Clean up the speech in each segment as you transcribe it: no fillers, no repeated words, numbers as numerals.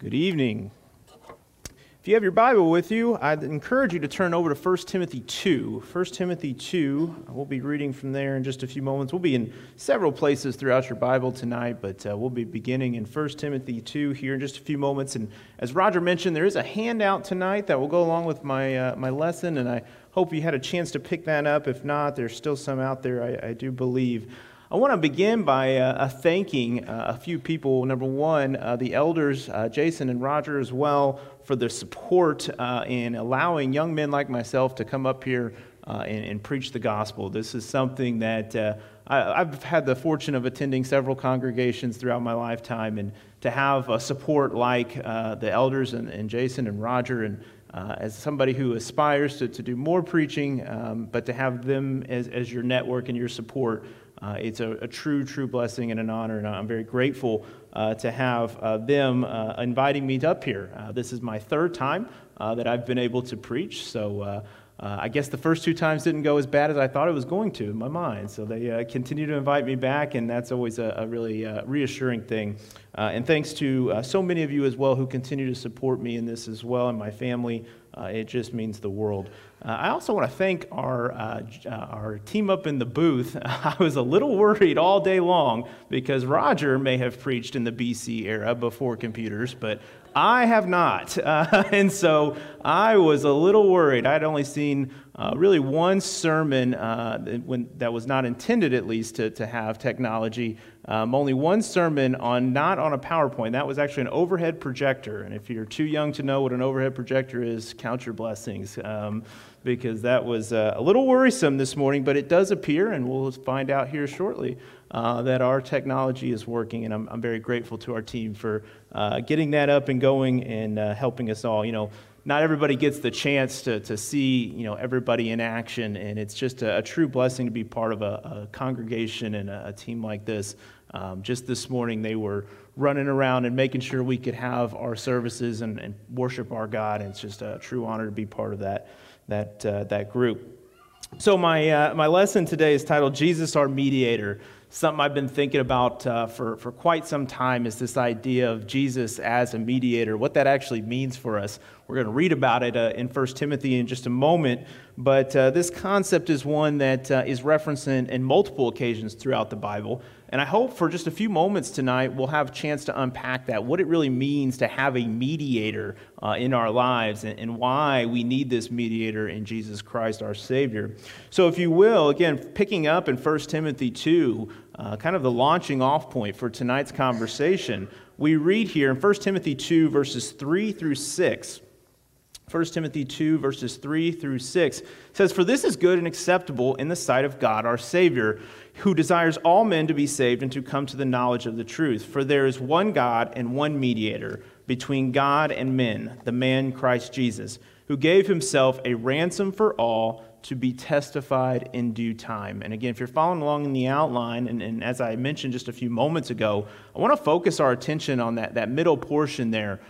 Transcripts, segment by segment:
Good evening. If you have your Bible with you, I'd encourage you to turn over to 1 Timothy 2. 1 Timothy 2, we'll be reading from there in just a few moments. We'll be in several places throughout your Bible tonight, but we'll be beginning in 1 Timothy 2 here in just a few moments. And as Roger mentioned, there is a handout tonight that will go along with my lesson, and I hope you had a chance to pick that up. If not, there's still some out there, I do believe. I want to begin by thanking a few people. Number one, the elders, Jason and Roger as well, for their support in allowing young men like myself to come up here and preach the gospel. This is something that I've had the fortune of attending several congregations throughout my lifetime, and to have support like the elders and Jason and Roger, and as somebody who aspires to do more preaching, but to have them as your network and your support, it's a true blessing and an honor, and I'm very grateful to have them inviting me up here. This is my third time that I've been able to preach, so I guess the first two times didn't go as bad as I thought it was going to in my mind, so they continue to invite me back, and that's always a really reassuring thing. And thanks to so many of you as well who continue to support me in this as well, and my family. It just means the world. I also want to thank our team up in the booth. I was a little worried all day long because Roger may have preached in the BC era before computers, but I have not. And so I was a little worried. I'd only seen really one sermon that was not intended, at least, to have technology. Only one sermon not on a PowerPoint. That was actually an overhead projector. And if you're too young to know what an overhead projector is, count your blessings, because that was a little worrisome this morning. But it does appear, and we'll find out here shortly, that our technology is working. And I'm very grateful to our team for getting that up and going and helping us all. You know, not everybody gets the chance to see, you know, everybody in action, and it's just a true blessing to be part of a congregation and a team like this. Just this morning, they were running around and making sure we could have our services and worship our God, and it's just a true honor to be part of that group. So my lesson today is titled, Jesus, Our Mediator. Something I've been thinking about for quite some time is this idea of Jesus as a mediator, what that actually means for us. We're going to read about it in 1 Timothy in just a moment, but this concept is one that is referenced in multiple occasions throughout the Bible, and I hope for just a few moments tonight we'll have a chance to unpack that, what it really means to have a mediator in our lives, and why we need this mediator in Jesus Christ, our Savior. So if you will, again, picking up in 1 Timothy 2, kind of the launching off point for tonight's conversation, we read here in 1 Timothy 2, verses 3 through 6, 1 Timothy 2, verses 3 through 6, says, "For this is good and acceptable in the sight of God our Savior, who desires all men to be saved and to come to the knowledge of the truth. For there is one God and one mediator between God and men, the man Christ Jesus, who gave himself a ransom for all to be testified in due time." And again, if you're following along in the outline, and as I mentioned just a few moments ago, I want to focus our attention on that middle portion there,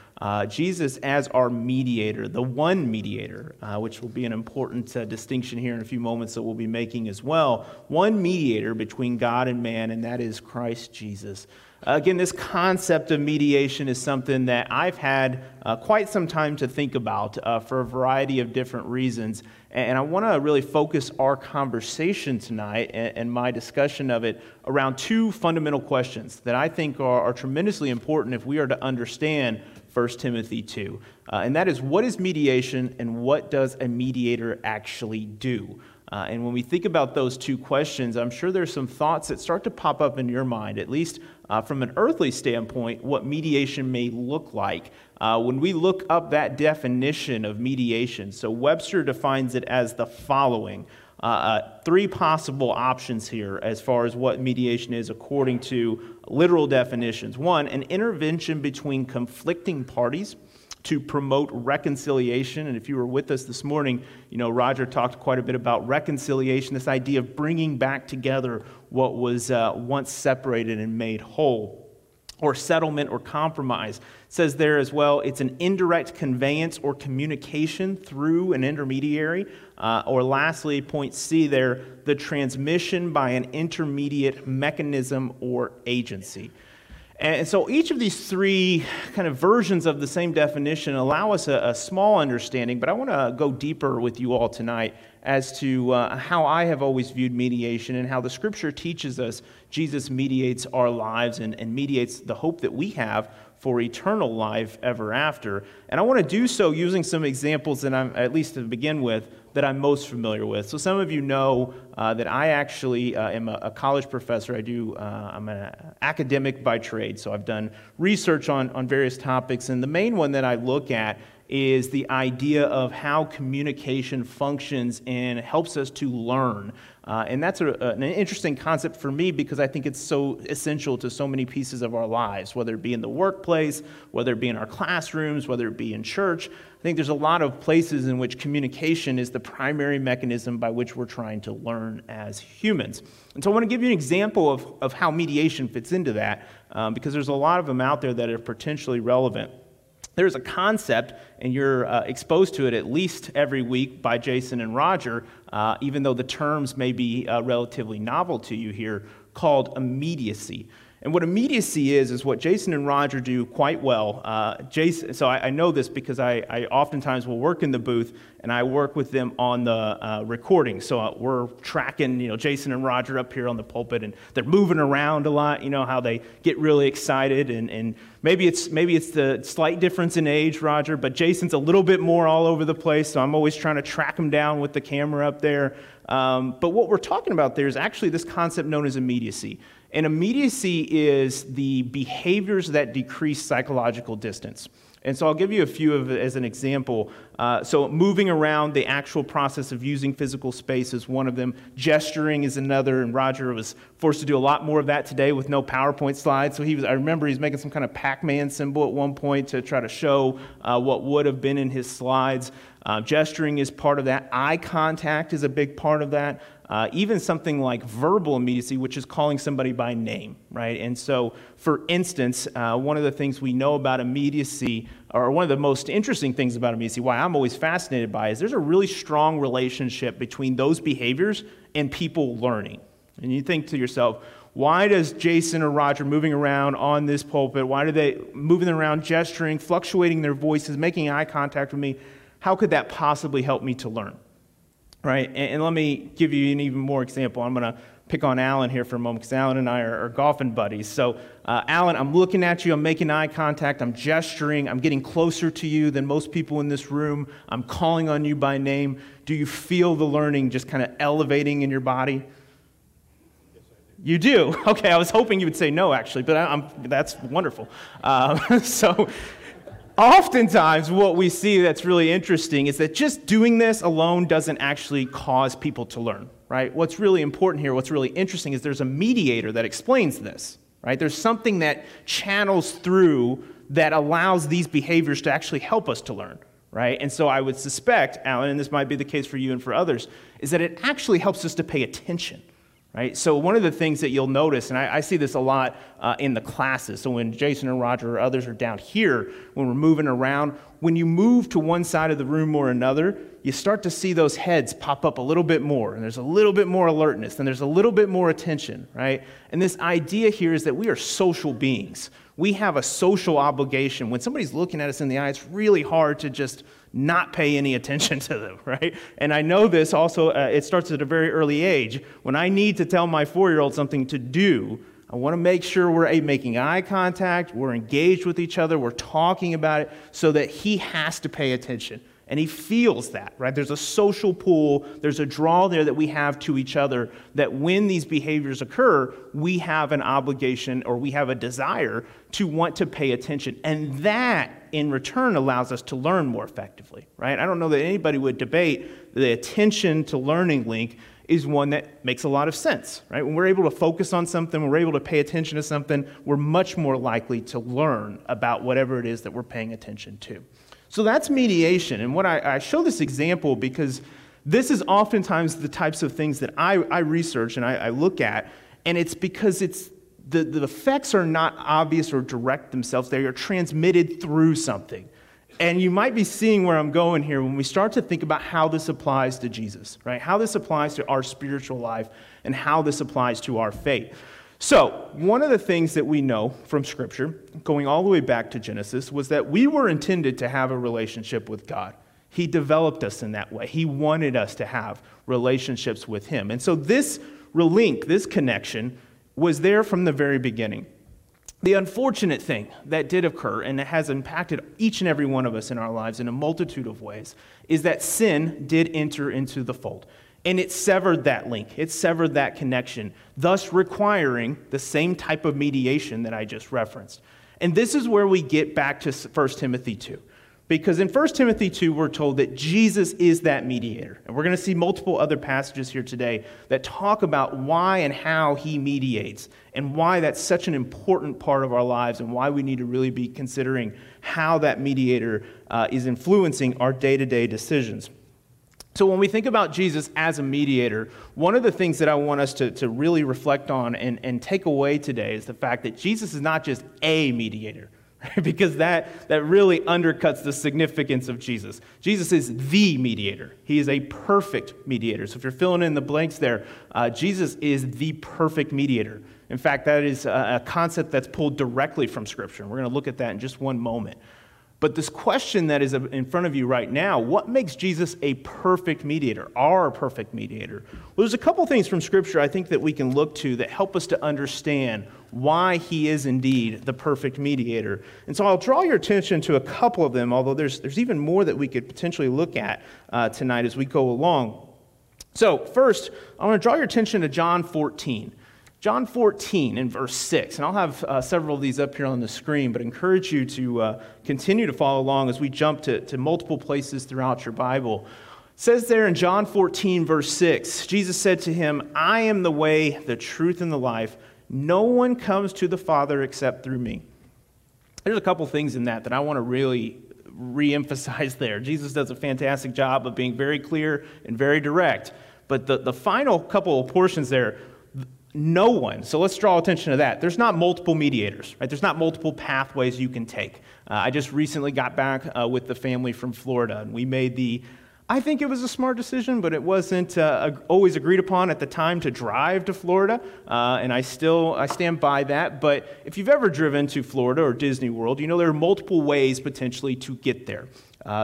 Jesus as our mediator, the one mediator, which will be an important distinction here in a few moments that we'll be making as well. One mediator between God and man, and that is Christ Jesus. Again, this concept of mediation is something that I've had quite some time to think about for a variety of different reasons, and I want to really focus our conversation tonight and my discussion of it around two fundamental questions that I think are tremendously important if we are to understand 1 Timothy 2, and that is, what is mediation and what does a mediator actually do? And when we think about those two questions, I'm sure there's some thoughts that start to pop up in your mind, at least from an earthly standpoint, what mediation may look like. When we look up that definition of mediation, so Webster defines it as the following. Three possible options here as far as what mediation is according to literal definitions. One, an intervention between conflicting parties to promote reconciliation. And if you were with us this morning, you know, Roger talked quite a bit about reconciliation, this idea of bringing back together what was once separated and made whole. Or settlement or compromise. It says there as well, it's an indirect conveyance or communication through an intermediary. Or lastly, point C there, the transmission by an intermediate mechanism or agency. And so each of these three kind of versions of the same definition allow us a small understanding, but I want to go deeper with you all tonight as to how I have always viewed mediation and how the Scripture teaches us Jesus mediates our lives and mediates the hope that we have for eternal life ever after. And I want to do so using some examples that I'm, at least to begin with, that I'm most familiar with. So some of you know that I actually am a college professor. I'm an academic by trade, so I've done research on various topics, and the main one that I look at is the idea of how communication functions and helps us to learn. And that's an interesting concept for me because I think it's so essential to so many pieces of our lives, whether it be in the workplace, whether it be in our classrooms, whether it be in church. I think there's a lot of places in which communication is the primary mechanism by which we're trying to learn as humans. And so I want to give you an example of how mediation fits into that, because there's a lot of them out there that are potentially relevant. There's a concept, and you're exposed to it at least every week by Jason and Roger, even though the terms may be relatively novel to you here, called immediacy. And what immediacy is what Jason and Roger do quite well. Jason, so I know this because I oftentimes will work in the booth, and I work with them on the recording. So we're tracking, Jason and Roger up here on the pulpit, and they're moving around a lot. You know how they get really excited, and maybe it's the slight difference in age, Roger, but Jason's a little bit more all over the place. So I'm always trying to track him down with the camera up there. But what we're talking about there is actually this concept known as immediacy. And immediacy is the behaviors that decrease psychological distance. And so I'll give you a few of as an example. So moving around, the actual process of using physical space is one of them. Gesturing is another, and Roger was forced to do a lot more of that today with no PowerPoint slides. So I remember he was making some kind of Pac-Man symbol at one point to try to show what would have been in his slides. Gesturing is part of that. Eye contact is a big part of that. Even something like verbal immediacy, which is calling somebody by name, right? And so, for instance, one of the things we know about immediacy, or one of the most interesting things about immediacy, why I'm always fascinated by, is there's a really strong relationship between those behaviors and people learning. And you think to yourself, why does Jason or Roger moving around on this pulpit, why do they moving around, gesturing, fluctuating their voices, making eye contact with me, how could that possibly help me to learn? Right, and let me give you an even more example. I'm going to pick on Alan here for a moment because Alan and I are golfing buddies. So, Alan, I'm looking at you. I'm making eye contact. I'm gesturing. I'm getting closer to you than most people in this room. I'm calling on you by name. Do you feel the learning just kind of elevating in your body? You do? Okay, I was hoping you would say no, actually, but that's wonderful. So... Oftentimes, what we see that's really interesting is that just doing this alone doesn't actually cause people to learn, right? What's really important here, what's really interesting is there's a mediator that explains this, right? There's something that channels through that allows these behaviors to actually help us to learn, right? And so I would suspect, Alan, and this might be the case for you and for others, is that it actually helps us to pay attention. Right? So one of the things that you'll notice, and I see this a lot in the classes, so when Jason and Roger or others are down here, when we're moving around, when you move to one side of the room or another, you start to see those heads pop up a little bit more, and there's a little bit more alertness, and there's a little bit more attention, right? And this idea here is that we are social beings. We have a social obligation. When somebody's looking at us in the eye, it's really hard to just not pay any attention to them, right? And I know this also, it starts at a very early age. When I need to tell my 4-year-old something to do, I want to make sure we're making eye contact, we're engaged with each other, we're talking about it, so that he has to pay attention. And he feels that, right? There's a social pull, there's a draw there that we have to each other, that when these behaviors occur, we have an obligation or we have a desire to want to pay attention. And that, in return, allows us to learn more effectively, right? I don't know that anybody would debate the attention to learning link is one that makes a lot of sense, right? When we're able to focus on something, when we're able to pay attention to something, we're much more likely to learn about whatever it is that we're paying attention to. So that's mediation, and what I show this example because this is oftentimes the types of things that I research and I look at, and it's because the effects are not obvious or direct themselves. They are transmitted through something. And you might be seeing where I'm going here when we start to think about how this applies to Jesus, right? How this applies to our spiritual life and how this applies to our faith. So, one of the things that we know from Scripture, going all the way back to Genesis, was that we were intended to have a relationship with God. He developed us in that way. He wanted us to have relationships with Him. And so this link, this connection, was there from the very beginning. The unfortunate thing that did occur, and it has impacted each and every one of us in our lives in a multitude of ways, is that sin did enter into the fold. And it severed that link. It severed that connection, thus requiring the same type of mediation that I just referenced. And this is where we get back to 1 Timothy 2. Because in 1 Timothy 2, we're told that Jesus is that mediator. And we're going to see multiple other passages here today that talk about why and how he mediates and why that's such an important part of our lives and why we need to really be considering how that mediator is influencing our day-to-day decisions. So when we think about Jesus as a mediator, one of the things that I want us to really reflect on and take away today is the fact that Jesus is not just a mediator. Because that really undercuts the significance of Jesus. Jesus is the mediator. He is a perfect mediator. So if you're filling in the blanks there, Jesus is the perfect mediator. In fact, that is a concept that's pulled directly from Scripture. We're going to look at that in just one moment. But this question that is in front of you right now, what makes Jesus a perfect mediator, our perfect mediator? Well, there's a couple things from Scripture I think that we can look to that help us to understand why he is indeed the perfect mediator. And so I'll draw your attention to a couple of them, although there's even more that we could potentially look at tonight as we go along. So first, I want to draw your attention to John 14. John 14 in verse 6, and I'll have several of these up here on the screen, but encourage you to continue to follow along as we jump to multiple places throughout your Bible. It says there in John 14, verse 6, Jesus said to him, "I am the way, the truth, and the life. No one comes to the Father except through me." There's a couple things in that I want to really reemphasize there. Jesus does a fantastic job of being very clear and very direct, but the final couple of portions there, no one. So let's draw attention to that. There's not multiple mediators, right? There's not multiple pathways you can take. I just recently got back with the family from Florida, and we made I think it was a smart decision, but it wasn't always agreed upon at the time to drive to Florida, and I stand by that. But if you've ever driven to Florida or Disney World, you know there are multiple ways potentially to get there.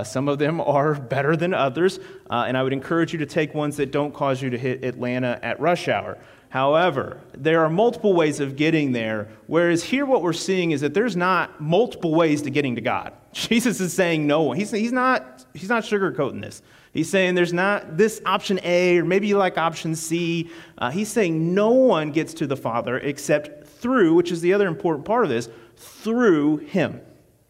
Some of them are better than others, and I would encourage you to take ones that don't cause you to hit Atlanta at rush hour. However, there are multiple ways of getting there, whereas here what we're seeing is that there's not multiple ways to getting to God. Jesus is saying no one. He's not sugarcoating this. He's saying there's not this option A or maybe you like option C. He's saying no one gets to the Father except through, which is the other important part of this, through Him,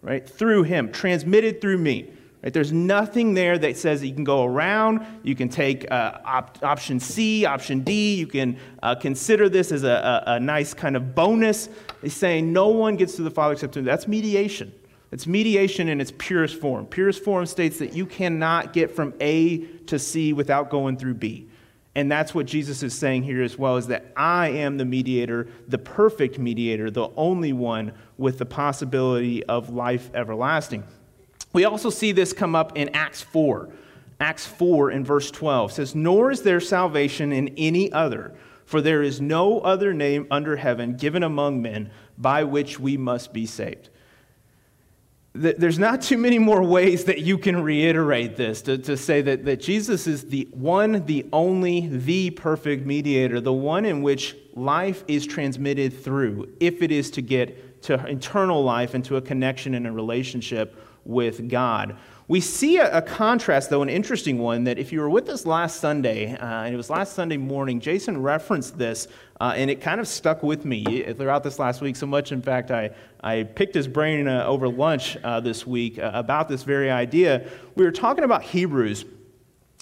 right? Through Him, transmitted through me. Right? There's nothing there that says you can go around, you can take option C, option D, you can consider this as a nice kind of bonus. He's saying no one gets to the Father except through. That's mediation. It's mediation in its purest form. Purest form states that you cannot get from A to C without going through B. And that's what Jesus is saying here as well, is that I am the mediator, the perfect mediator, the only one with the possibility of life everlasting. We also see this come up in Acts 4. Acts 4 in verse 12 says, "Nor is there salvation in any other, for there is no other name under heaven given among men by which we must be saved." There's not too many more ways that you can reiterate this to say that Jesus is the one, the only, the perfect mediator, the one in which life is transmitted through, if it is to get to eternal life and to a connection and a relationship with God. We see a contrast, though, an interesting one, that if you were with us last Sunday, and it was last Sunday morning, Jason referenced this, and it kind of stuck with me throughout this last week so much. In fact, I picked his brain over lunch this week about this very idea. We were talking about Hebrews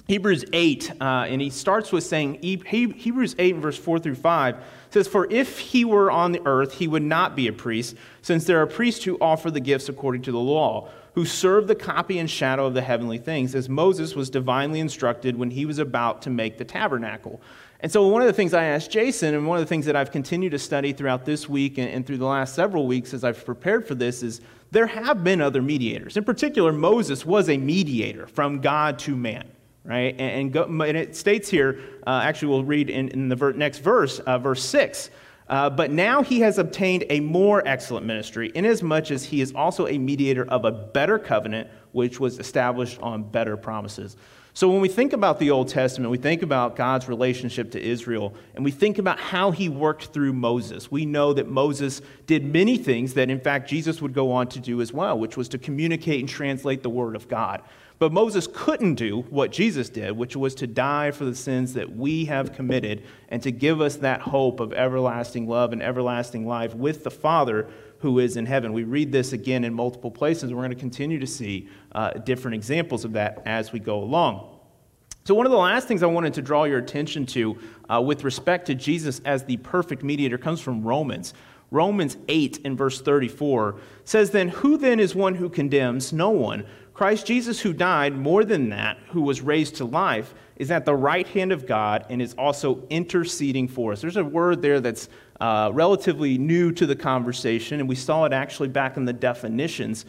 8, and he starts with saying, Hebrews 8, verse 4 through 5, says, "For if he were on the earth, he would not be a priest, since there are priests who offer the gifts according to the law, who serve the copy and shadow of the heavenly things, as Moses was divinely instructed when he was about to make the tabernacle." And so one of the things I asked Jason, and one of the things that I've continued to study throughout this week and through the last several weeks as I've prepared for this, is there have been other mediators. In particular, Moses was a mediator from God to man. Right? And it states here, actually we'll read in the next verse, verse 6, But now he has obtained a more excellent ministry, inasmuch as he is also a mediator of a better covenant, which was established on better promises. So when we think about the Old Testament, we think about God's relationship to Israel, and we think about how he worked through Moses. We know that Moses did many things that, in fact, Jesus would go on to do as well, which was to communicate and translate the Word of God. But Moses couldn't do what Jesus did, which was to die for the sins that we have committed and to give us that hope of everlasting love and everlasting life with the Father who is in heaven. We read this again in multiple places, and we're going to continue to see different examples of that as we go along. So one of the last things I wanted to draw your attention to with respect to Jesus as the perfect mediator comes from Romans. Romans 8 in verse 34 says, "Then who then is one who condemns? No one. Christ Jesus, who died, more than that, who was raised to life, is at the right hand of God and is also interceding for us." There's a word there that's relatively new to the conversation, and we saw it actually back in the definitions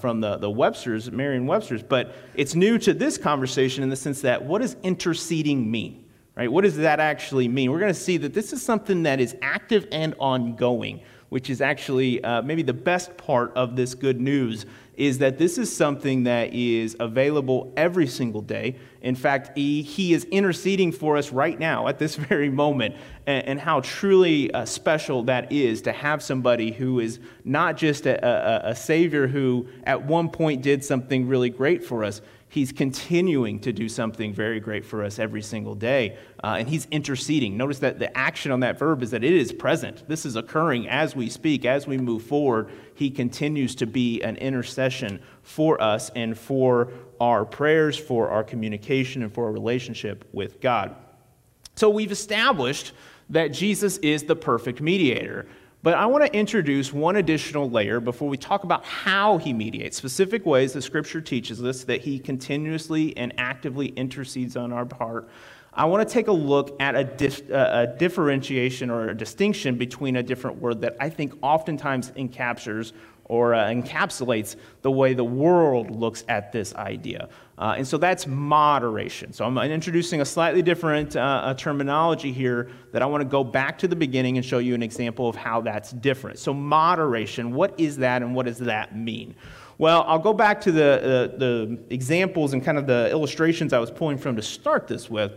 from the Webster's, Merriam-Webster's, but it's new to this conversation in the sense that what does interceding mean? Right? What does that actually mean? We're going to see that this is something that is active and ongoing, which is actually maybe the best part of this good news, is that this is something that is available every single day. In fact, he is interceding for us right now at this very moment, and how truly special that is to have somebody who is not just a Savior who at one point did something really great for us. He's continuing to do something very great for us every single day, and he's interceding. Notice that the action on that verb is that it is present. This is occurring as we speak, as we move forward. He continues to be an intercession for us and for our prayers, for our communication, and for our relationship with God. So we've established that Jesus is the perfect mediator. But I want to introduce one additional layer before we talk about how he mediates, specific ways that Scripture teaches us that he continuously and actively intercedes on our part. I want to take a look at a differentiation or a distinction between a different word that I think oftentimes encapsulates the way the world looks at this idea. And so that's moderation. So I'm introducing a slightly different terminology here that I want to go back to the beginning and show you an example of how that's different. So moderation, what is that and what does that mean? Well, I'll go back to the examples and kind of the illustrations I was pulling from to start this with.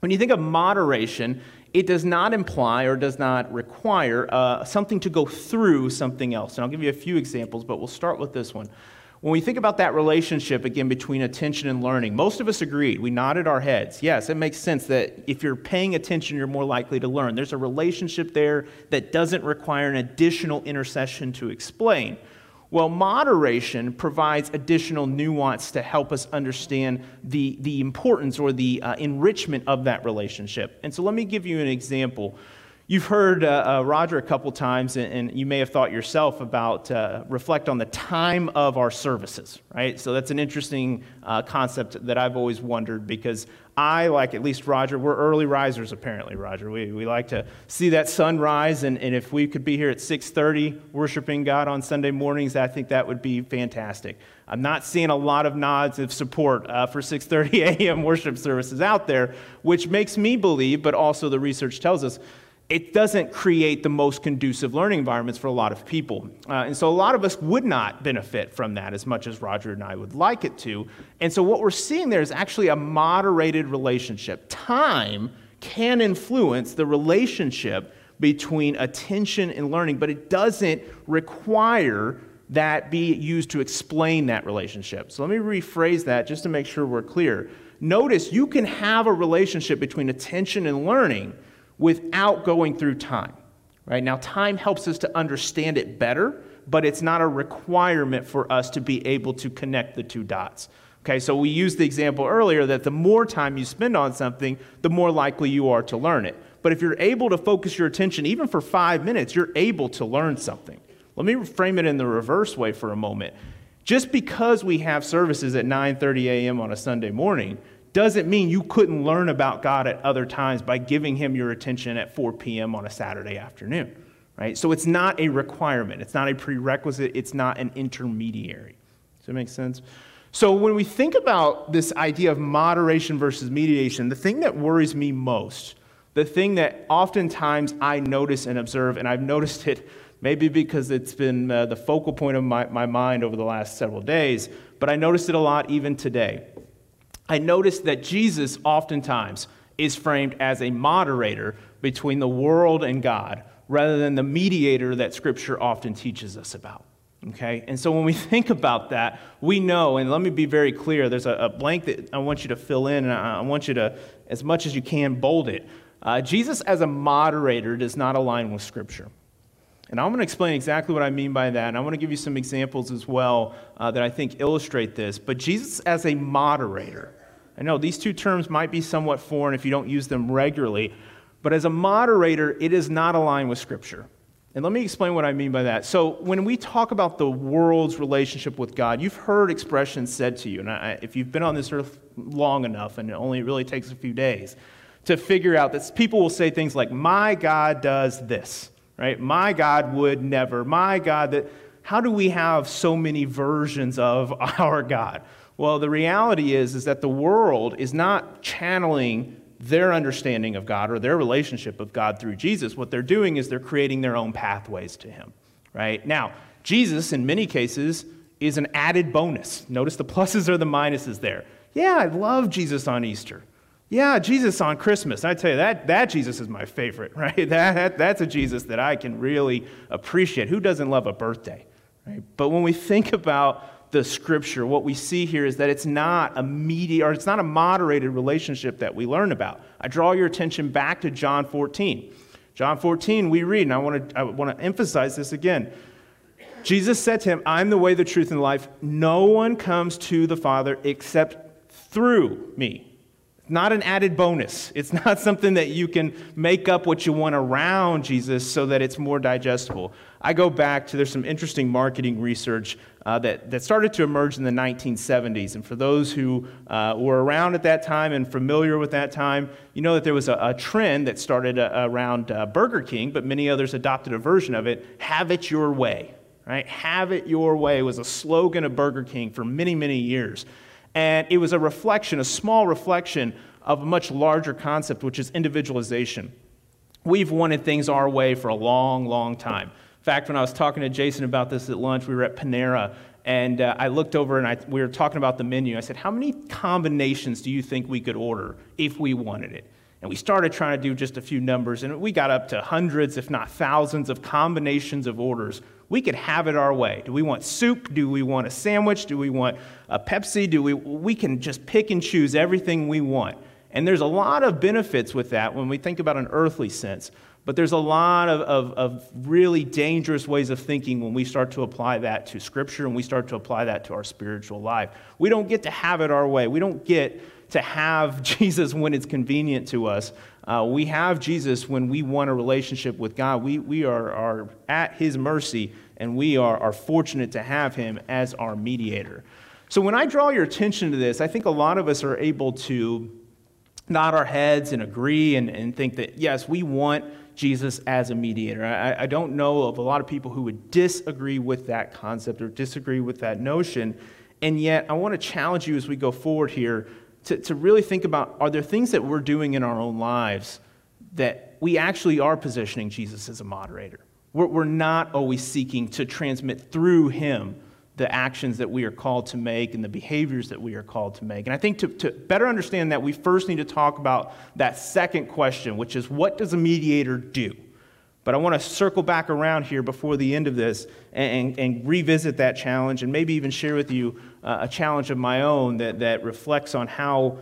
When you think of moderation, it does not imply or does not require something to go through something else. And I'll give you a few examples, but we'll start with this one. When we think about that relationship, again, between attention and learning, most of us agreed. We nodded our heads. Yes, it makes sense that if you're paying attention, you're more likely to learn. There's a relationship there that doesn't require an additional intercession to explain. Well, moderation provides additional nuance to help us understand the importance or the enrichment of that relationship. And so let me give you an example. You've heard Roger a couple times, and you may have thought yourself about reflect on the time of our services, right? So that's an interesting concept that I've always wondered, because I, like at least Roger, we're early risers apparently, Roger. We like to see that sunrise, and if we could be here at 6:30 worshiping God on Sunday mornings, I think that would be fantastic. I'm not seeing a lot of nods of support for 6:30 a.m. worship services out there, which makes me believe, but also the research tells us, it doesn't create the most conducive learning environments for a lot of people. And so a lot of us would not benefit from that as much as Roger and I would like it to. And so what we're seeing there is actually a moderated relationship. Time can influence the relationship between attention and learning, but it doesn't require that be used to explain that relationship. So let me rephrase that just to make sure we're clear. Notice you can have a relationship between attention and learning without going through time, right? Now, time helps us to understand it better, but it's not a requirement for us to be able to connect the two dots, okay? So we used the example earlier that the more time you spend on something, the more likely you are to learn it. But if you're able to focus your attention, even for 5 minutes, you're able to learn something. Let me frame it in the reverse way for a moment. Just because we have services at 9:30 a.m. on a Sunday morning doesn't mean you couldn't learn about God at other times by giving him your attention at 4 p.m. on a Saturday afternoon, right? So it's not a requirement. It's not a prerequisite. It's not an intermediary. Does that make sense? So when we think about this idea of moderation versus mediation, the thing that worries me most the thing that oftentimes I notice and observe, and I've noticed it maybe because it's been the focal point of my mind over the last several days, but I noticed it a lot even today. I noticed that Jesus oftentimes is framed as a moderator between the world and God, rather than the mediator that Scripture often teaches us about. Okay, and so when we think about that, we know, and let me be very clear, there's a blank that I want you to fill in, and I want you to, as much as you can, bold it. Jesus as a moderator does not align with Scripture. And I'm going to explain exactly what I mean by that, and I want to give you some examples as well that I think illustrate this. But Jesus as a moderator, I know these two terms might be somewhat foreign if you don't use them regularly, but as a moderator, it is not aligned with Scripture. And let me explain what I mean by that. So when we talk about the world's relationship with God, you've heard expressions said to you, and if you've been on this earth long enough, and it only really takes a few days, to figure out that people will say things like, my God does this, right? My God would never, my God that. How do we have so many versions of our God? Well, the reality is that the world is not channeling their understanding of God or their relationship of God through Jesus. What they're doing is they're creating their own pathways to him, right? Now, Jesus, in many cases, is an added bonus. Notice the pluses or the minuses there. Yeah, I love Jesus on Easter. Yeah, Jesus on Christmas. I tell you, that Jesus is my favorite, right? That's a Jesus that I can really appreciate. Who doesn't love a birthday, right? But when we think about the Scripture, what we see here is that it's not a mediator, or it's not a moderated relationship that we learn about. I draw your attention back to John 14. John 14, we read, and I want to emphasize this again. Jesus said to him, "I'm the way, the truth, and the life. No one comes to the Father except through me." It's not an added bonus. It's not something that you can make up what you want around Jesus so that it's more digestible. I go back to, there's some interesting marketing research that started to emerge in the 1970s. And for those who were around at that time and familiar with that time, you know that there was a trend that started around Burger King, but many others adopted a version of it, have it your way, right? Have it your way was a slogan of Burger King for many, many years. And it was a reflection, a small reflection of a much larger concept, which is individualization. We've wanted things our way for a long, long time. In fact, when I was talking to Jason about this at lunch, we were at Panera, and I looked over and we were talking about the menu. I said, how many combinations do you think we could order if we wanted it? And we started trying to do just a few numbers, and we got up to hundreds, if not thousands, of combinations of orders. We could have it our way. Do we want soup? Do we want a sandwich? Do we want a Pepsi? We can just pick and choose everything we want. And there's a lot of benefits with that when we think about an earthly sense. But there's a lot of really dangerous ways of thinking when we start to apply that to Scripture and we start to apply that to our spiritual life. We don't get to have it our way. We don't get to have Jesus when it's convenient to us. We have Jesus when we want a relationship with God. We are at his mercy, and we are fortunate to have him as our mediator. So when I draw your attention to this, I think a lot of us are able to nod our heads and agree and think that, yes, we want Jesus as a mediator. I don't know of a lot of people who would disagree with that concept or disagree with that notion, and yet I want to challenge you as we go forward here to really think about, are there things that we're doing in our own lives that we actually are positioning Jesus as a moderator? We're not always seeking to transmit through him the actions that we are called to make and the behaviors that we are called to make. And I think to better understand that, we first need to talk about that second question, which is, what does a mediator do? But I want to circle back around here before the end of this and revisit that challenge and maybe even share with you a challenge of my own that reflects on how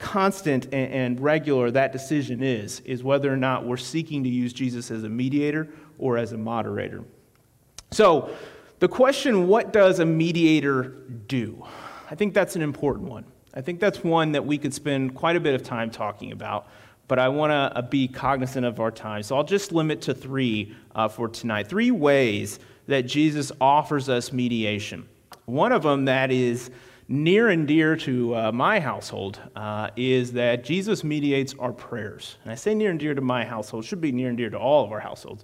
constant and regular that decision is whether or not we're seeking to use Jesus as a mediator or as a moderator. So, the question, what does a mediator do? I think that's an important one. I think that's one that we could spend quite a bit of time talking about, but I want to be cognizant of our time. So I'll just limit to three for tonight. Three ways that Jesus offers us mediation. One of them that is near and dear to my household is that Jesus mediates our prayers. And I say near and dear to my household. It should be near and dear to all of our households.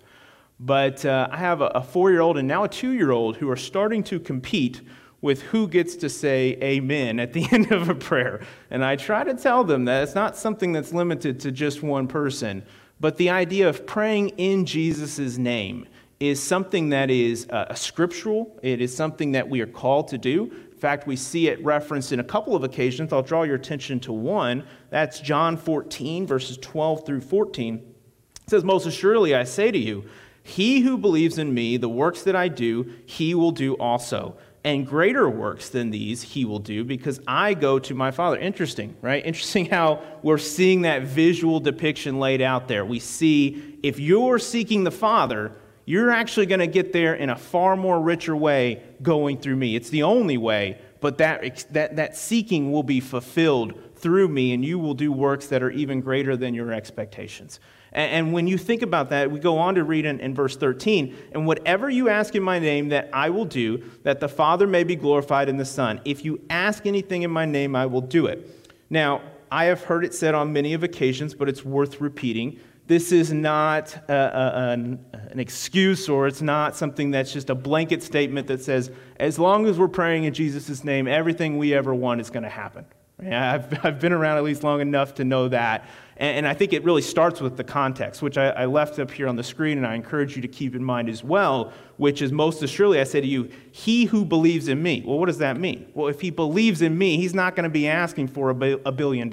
But I have a 4-year-old and now a 2-year-old who are starting to compete with who gets to say amen at the end of a prayer. And I try to tell them that it's not something that's limited to just one person, but the idea of praying in Jesus' name is something that is scriptural. It is something that we are called to do. In fact, we see it referenced in a couple of occasions. I'll draw your attention to one. That's John 14, verses 12 through 14. It says, "Most assuredly I say to you, he who believes in me, the works that I do, he will do also. And greater works than these he will do, because I go to my Father." Interesting, right? Interesting how we're seeing that visual depiction laid out there. We see if you're seeking the Father, you're actually going to get there in a far more richer way going through me. It's the only way, but that seeking will be fulfilled through me, and you will do works that are even greater than your expectations. And when you think about that, we go on to read in verse 13, "And whatever you ask in my name that I will do, that the Father may be glorified in the Son. If you ask anything in my name, I will do it." Now, I have heard it said on many of occasions, but it's worth repeating. This is not an excuse, or it's not something that's just a blanket statement that says, as long as we're praying in Jesus' name, everything we ever want is going to happen. I've been around at least long enough to know that. And I think it really starts with the context, which I left up here on the screen, and I encourage you to keep in mind as well, which is, most assuredly I say to you, he who believes in me. Well, what does that mean? Well, if he believes in me, he's not going to be asking for $1 billion,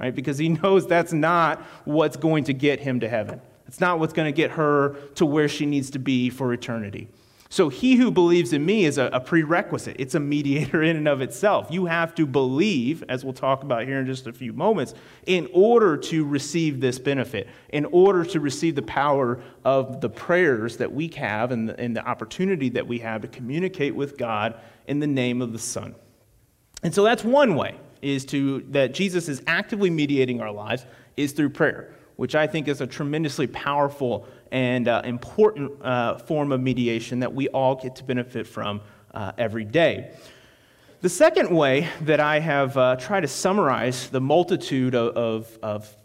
right? Because he knows that's not what's going to get him to heaven. It's not what's going to get her to where she needs to be for eternity. So he who believes in me is a prerequisite. It's a mediator in and of itself. You have to believe, as we'll talk about here in just a few moments, in order to receive this benefit, in order to receive the power of the prayers that we have and the opportunity that we have to communicate with God in the name of the Son. And so that's one way, is that Jesus is actively mediating our lives is through prayer, which I think is a tremendously powerful and important form of mediation that we all get to benefit from every day. The second way that I have tried to summarize the multitude of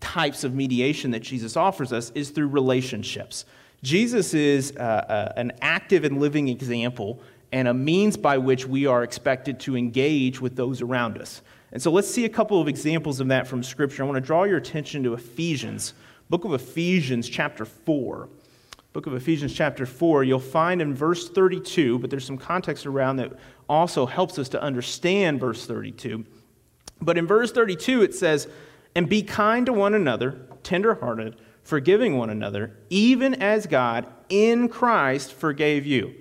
types of mediation that Jesus offers us is through relationships. Jesus is an active and living example and a means by which we are expected to engage with those around us. And so let's see a couple of examples of that from Scripture. I want to draw your attention to Ephesians. Book of Ephesians chapter 4. Book of Ephesians chapter 4, you'll find in verse 32, but there's some context around that also helps us to understand verse 32. But in verse 32 it says, "And be kind to one another, tenderhearted, forgiving one another, even as God in Christ forgave you."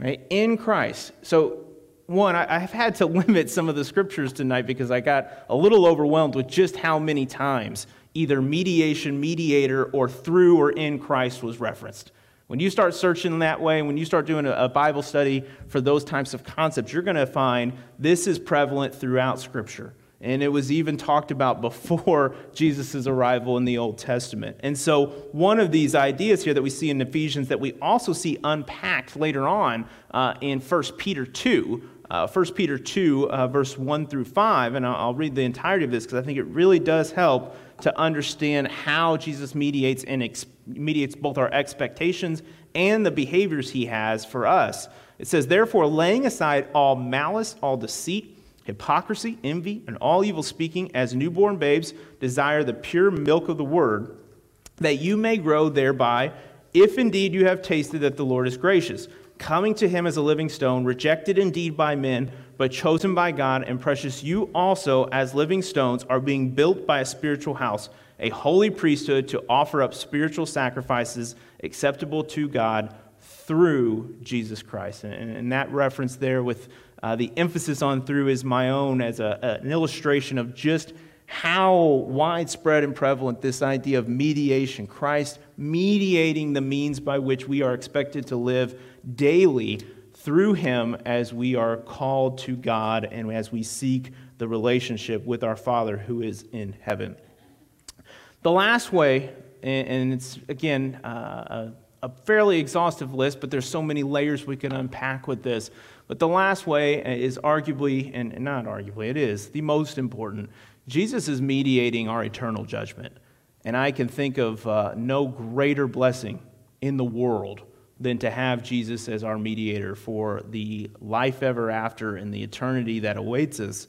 Right? In Christ. So one, I've had to limit some of the scriptures tonight because I got a little overwhelmed with just how many times either mediation, mediator, or through or in Christ was referenced. When you start searching that way, when you start doing a Bible study for those types of concepts, you're going to find this is prevalent throughout Scripture. And it was even talked about before Jesus' arrival in the Old Testament. And so one of these ideas here that we see in Ephesians that we also see unpacked later on in 1 Peter 2, 1 Peter 2, verse 1 through 5, and I'll read the entirety of this because I think it really does help to understand how Jesus mediates and mediates both our expectations and the behaviors he has for us. It says, "Therefore, laying aside all malice, all deceit, hypocrisy, envy, and all evil speaking, as newborn babes, desire the pure milk of the word, that you may grow thereby, if indeed you have tasted that the Lord is gracious. Coming to him as a living stone, rejected indeed by men, but chosen by God and precious, you also as living stones are being built by a spiritual house, a holy priesthood to offer up spiritual sacrifices acceptable to God through Jesus Christ." And that reference there with the emphasis on through is my own as an illustration of just how widespread and prevalent this idea of mediation, Christ mediating the means by which we are expected to live daily through him as we are called to God and as we seek the relationship with our Father who is in heaven. The last way, and it's again a fairly exhaustive list, but there's so many layers we can unpack with this, but the last way is arguably, and not arguably, it is the most important. Jesus is mediating our eternal judgment, and I can think of no greater blessing in the world than to have Jesus as our mediator for the life ever after and the eternity that awaits us.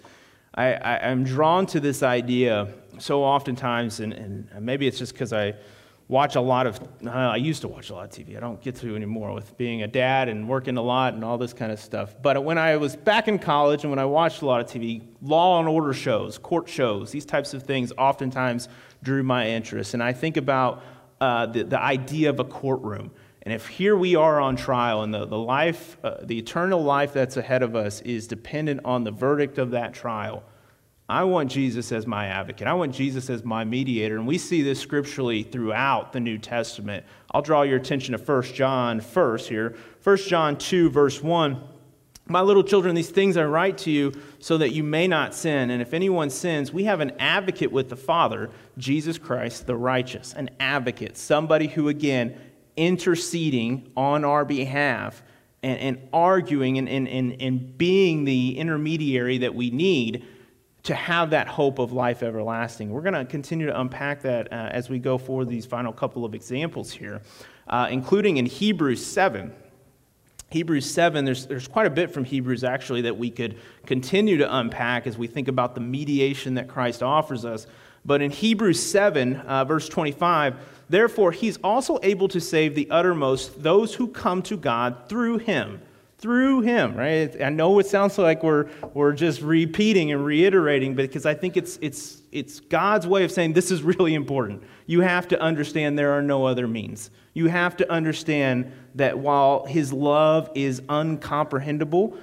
I'm drawn to this idea so oftentimes, and maybe it's just because I used to watch a lot of TV. I don't get to anymore with being a dad and working a lot and all this kind of stuff. But when I was back in college and when I watched a lot of TV, law and order shows, court shows, these types of things oftentimes drew my interest. And I think about the idea of a courtroom. And if here we are on trial and the eternal life that's ahead of us is dependent on the verdict of that trial, I want Jesus as my advocate. I want Jesus as my mediator. And we see this scripturally throughout the New Testament. I'll draw your attention to 1 John first here. 1 John 2, verse 1. My little children, these things I write to you so that you may not sin. And if anyone sins, we have an advocate with the Father, Jesus Christ the righteous. An advocate, somebody who, again, interceding on our behalf and arguing and being the intermediary that we need to have that hope of life everlasting. We're going to continue to unpack that as we go forward these final couple of examples here, including in Hebrews 7. Hebrews 7, there's quite a bit from Hebrews actually that we could continue to unpack as we think about the mediation that Christ offers us. But in Hebrews 7, verse 25, therefore he's also able to save the uttermost those who come to God through him. Through him, right? I know it sounds like we're just repeating and reiterating, because I think it's God's way of saying this is really important. You have to understand there are no other means. You have to understand that while his love is uncomprehendable,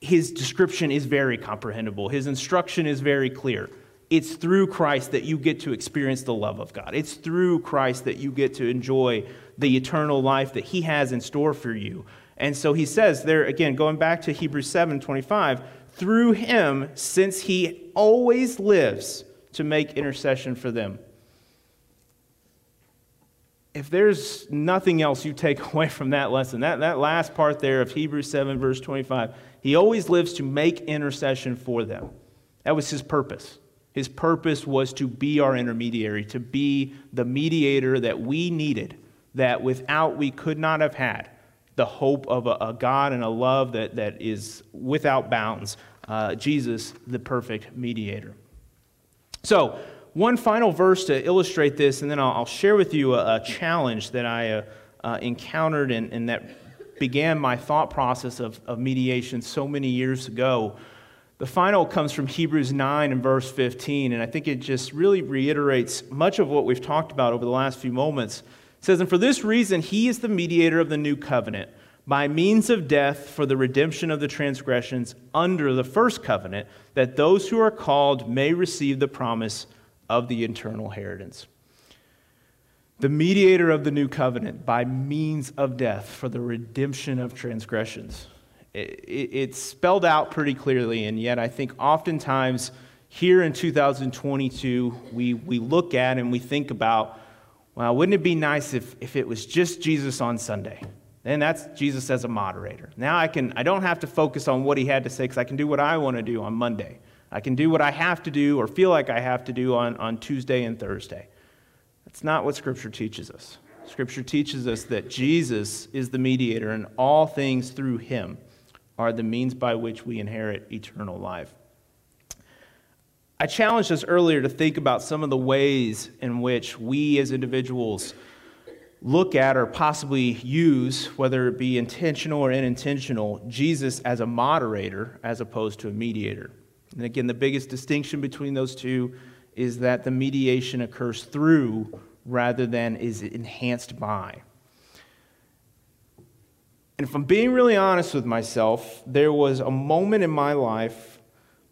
his description is very comprehensible. His instruction is very clear. It's through Christ that you get to experience the love of God. It's through Christ that you get to enjoy the eternal life that he has in store for you. And so he says there, again, going back to Hebrews 7:25, through him, since he always lives to make intercession for them. If there's nothing else you take away from that lesson, that last part there of Hebrews 7, verse 25, he always lives to make intercession for them. That was his purpose. His purpose was to be our intermediary, to be the mediator that we needed, that without we could not have had the hope of a God and a love that is without bounds. Jesus, the perfect mediator. So, one final verse to illustrate this, and then I'll share with you a challenge that I encountered and that began my thought process of mediation so many years ago. The final comes from Hebrews 9 and verse 15, and I think it just really reiterates much of what we've talked about over the last few moments. It says, and for this reason, he is the mediator of the new covenant by means of death for the redemption of the transgressions under the first covenant, that those who are called may receive the promise of the eternal inheritance. The mediator of the new covenant by means of death for the redemption of transgressions. It's spelled out pretty clearly, and yet I think oftentimes here in 2022, we look at and we think about, well, wouldn't it be nice if it was just Jesus on Sunday? And that's Jesus as a moderator. Now I don't have to focus on what he had to say because I can do what I want to do on Monday. I can do what I have to do or feel like I have to do on Tuesday and Thursday. That's not what Scripture teaches us. Scripture teaches us that Jesus is the mediator and all things through him are the means by which we inherit eternal life. I challenged us earlier to think about some of the ways in which we as individuals look at or possibly use, whether it be intentional or unintentional, Jesus as a moderator as opposed to a mediator. And again, the biggest distinction between those two is that the mediation occurs through rather than is enhanced by. And if I'm being really honest with myself, there was a moment in my life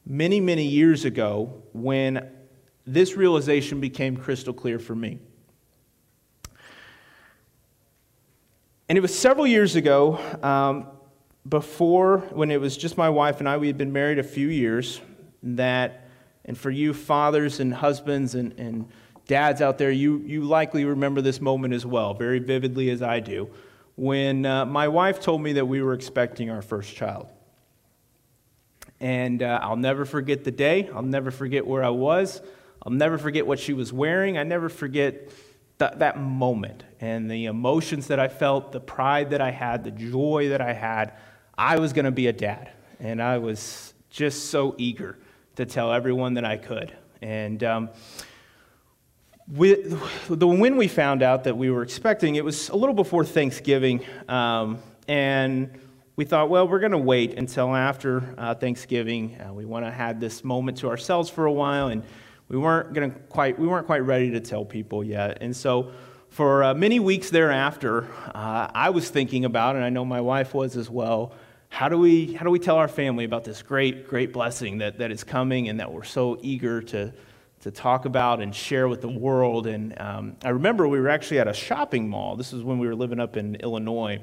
many, many years ago when this realization became crystal clear for me. And it was several years ago, before, when it was just my wife and I, we had been married a few years, and for you fathers and husbands and dads out there, you likely remember this moment as well, very vividly as I do, when my wife told me that we were expecting our first child. And I'll never forget the day. I'll never forget where I was. I'll never forget what she was wearing. I never forget that moment and the emotions that I felt, the pride that I had, the joy that I had. I was going to be a dad, and I was just so eager to tell everyone that I could. And when we found out that we were expecting, it was a little before Thanksgiving, and we thought, well, we're going to wait until after Thanksgiving. We want to have this moment to ourselves for a while, and we weren't quite ready to tell people yet. And so, for many weeks thereafter, I was thinking about, and I know my wife was as well, how do we tell our family about this great blessing that is coming and that we're so eager to talk about and share with the world. And I remember we were actually at a shopping mall. This is when we were living up in Illinois.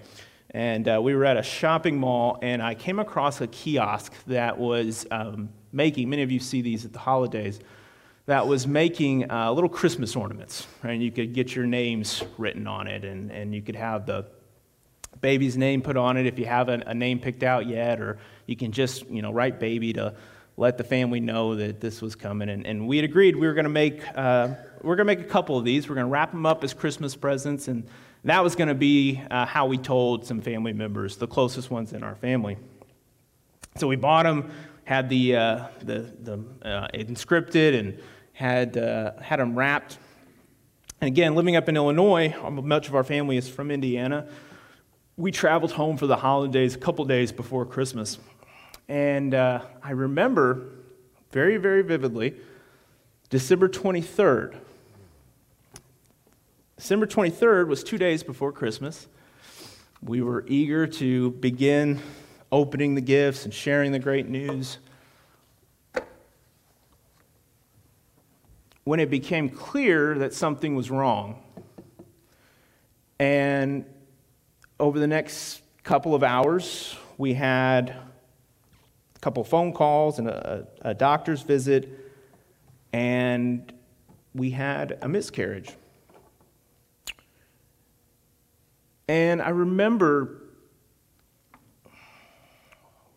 And we were at a shopping mall, and I came across a kiosk that was making, many of you see these at the holidays, that was making little Christmas ornaments, right? And you could get your names written on it, and you could have the baby's name put on it if you haven't a name picked out yet, or you can just, write baby to let the family know that this was coming. And we had agreed we were going to make a couple of these. We're going to wrap them up as Christmas presents, and that was going to be how we told some family members, the closest ones in our family. So we bought them, had the inscripted, and had them wrapped. And again, living up in Illinois, much of our family is from Indiana. We traveled home for the holidays a couple days before Christmas. And I remember very, very vividly December 23rd. December 23rd was 2 days before Christmas. We were eager to begin opening the gifts and sharing the great news. When it became clear that something was wrong, and over the next couple of hours, we had a couple phone calls and a doctor's visit, and we had a miscarriage. And I remember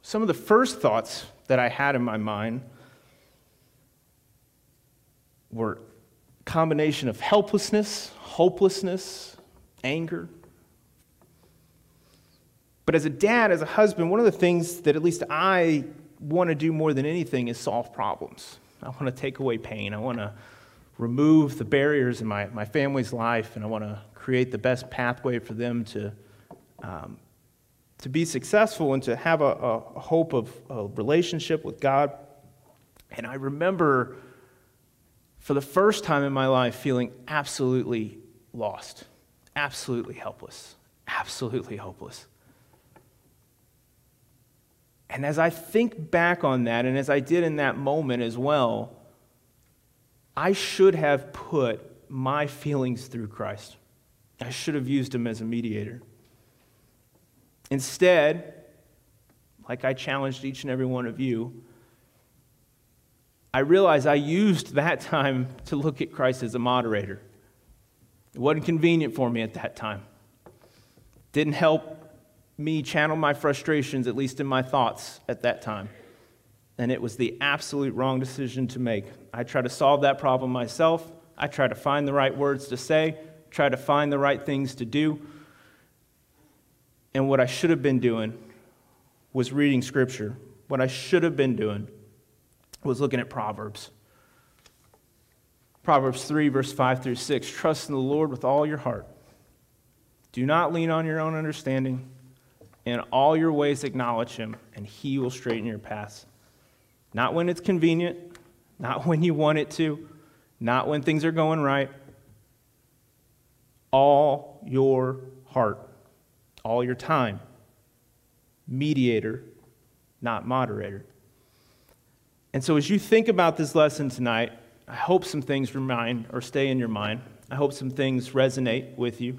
some of the first thoughts that I had in my mind were a combination of helplessness, hopelessness, anger. But as a dad, as a husband, one of the things that at least I want to do more than anything is solve problems. I want to take away pain. I want to remove the barriers in my family's life, and I want to create the best pathway for them to be successful and to have a hope of a relationship with God. And I remember for the first time in my life feeling absolutely lost, absolutely helpless, absolutely hopeless. And as I think back on that, and as I did in that moment as well, I should have put my feelings through Christ. I should have used him as a mediator. Instead, like I challenged each and every one of you, I realized I used that time to look at Christ as a moderator. It wasn't convenient for me at that time. Didn't help me channel my frustrations, at least in my thoughts at that time. And it was the absolute wrong decision to make. I tried to solve that problem myself. I tried to find the right words to say, try to find the right things to do. And what I should have been doing was reading Scripture. What I should have been doing was looking at Proverbs. Proverbs 3, verse 5 through 6, trust in the Lord with all your heart. Do not lean on your own understanding. In all your ways acknowledge him, and he will straighten your paths. Not when it's convenient, not when you want it to, not when things are going right. All your heart, all your time. Mediator, not moderator. And so as you think about this lesson tonight, I hope some things remind or stay in your mind. I hope some things resonate with you.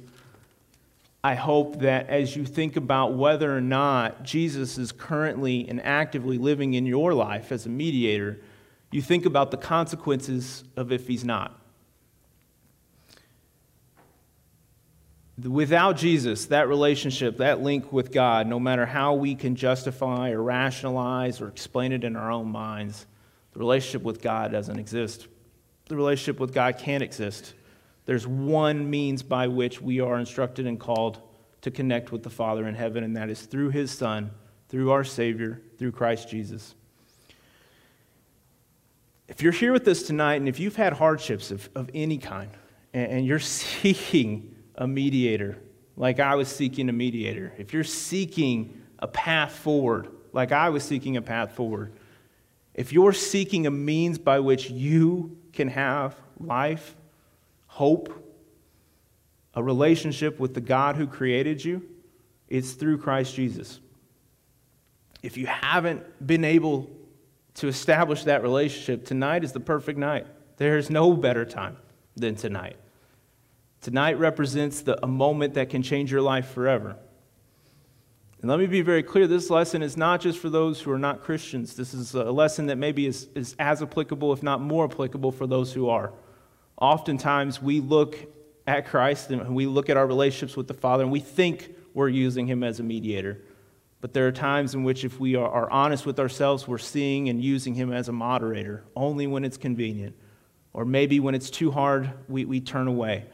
I hope that as you think about whether or not Jesus is currently and actively living in your life as a mediator, you think about the consequences of if he's not. Without Jesus, that relationship, that link with God, no matter how we can justify or rationalize or explain it in our own minds, the relationship with God doesn't exist. The relationship with God can't exist. There's one means by which we are instructed and called to connect with the Father in heaven, and that is through His Son, through our Savior, through Christ Jesus. If you're here with us tonight, and if you've had hardships of any kind, and you're seeking a mediator, like I was seeking a mediator, if you're seeking a path forward, like I was seeking a path forward, if you're seeking a means by which you can have life, hope, a relationship with the God who created you, it's through Christ Jesus. If you haven't been able to establish that relationship, tonight is the perfect night. There is no better time than tonight. Tonight represents a moment that can change your life forever. And let me be very clear, this lesson is not just for those who are not Christians. This is a lesson that maybe is as applicable, if not more applicable, for those who are. Oftentimes, we look at Christ and we look at our relationships with the Father and we think we're using Him as a mediator. But there are times in which if we are honest with ourselves, we're seeing and using Him as a moderator, only when it's convenient. Or maybe when it's too hard, we turn away.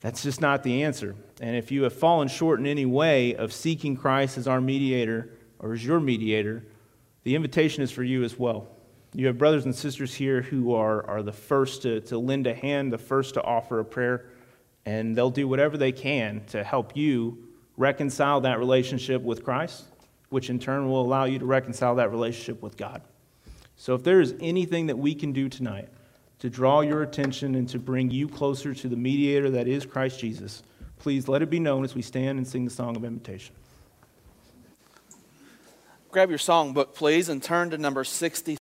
That's just not the answer. And if you have fallen short in any way of seeking Christ as our mediator or as your mediator, the invitation is for you as well. You have brothers and sisters here who are the first to lend a hand, the first to offer a prayer, and they'll do whatever they can to help you reconcile that relationship with Christ, which in turn will allow you to reconcile that relationship with God. So if there is anything that we can do tonight to draw your attention and to bring you closer to the mediator that is Christ Jesus, please let it be known as we stand and sing the song of invitation. Grab your songbook, please, and turn to number 63.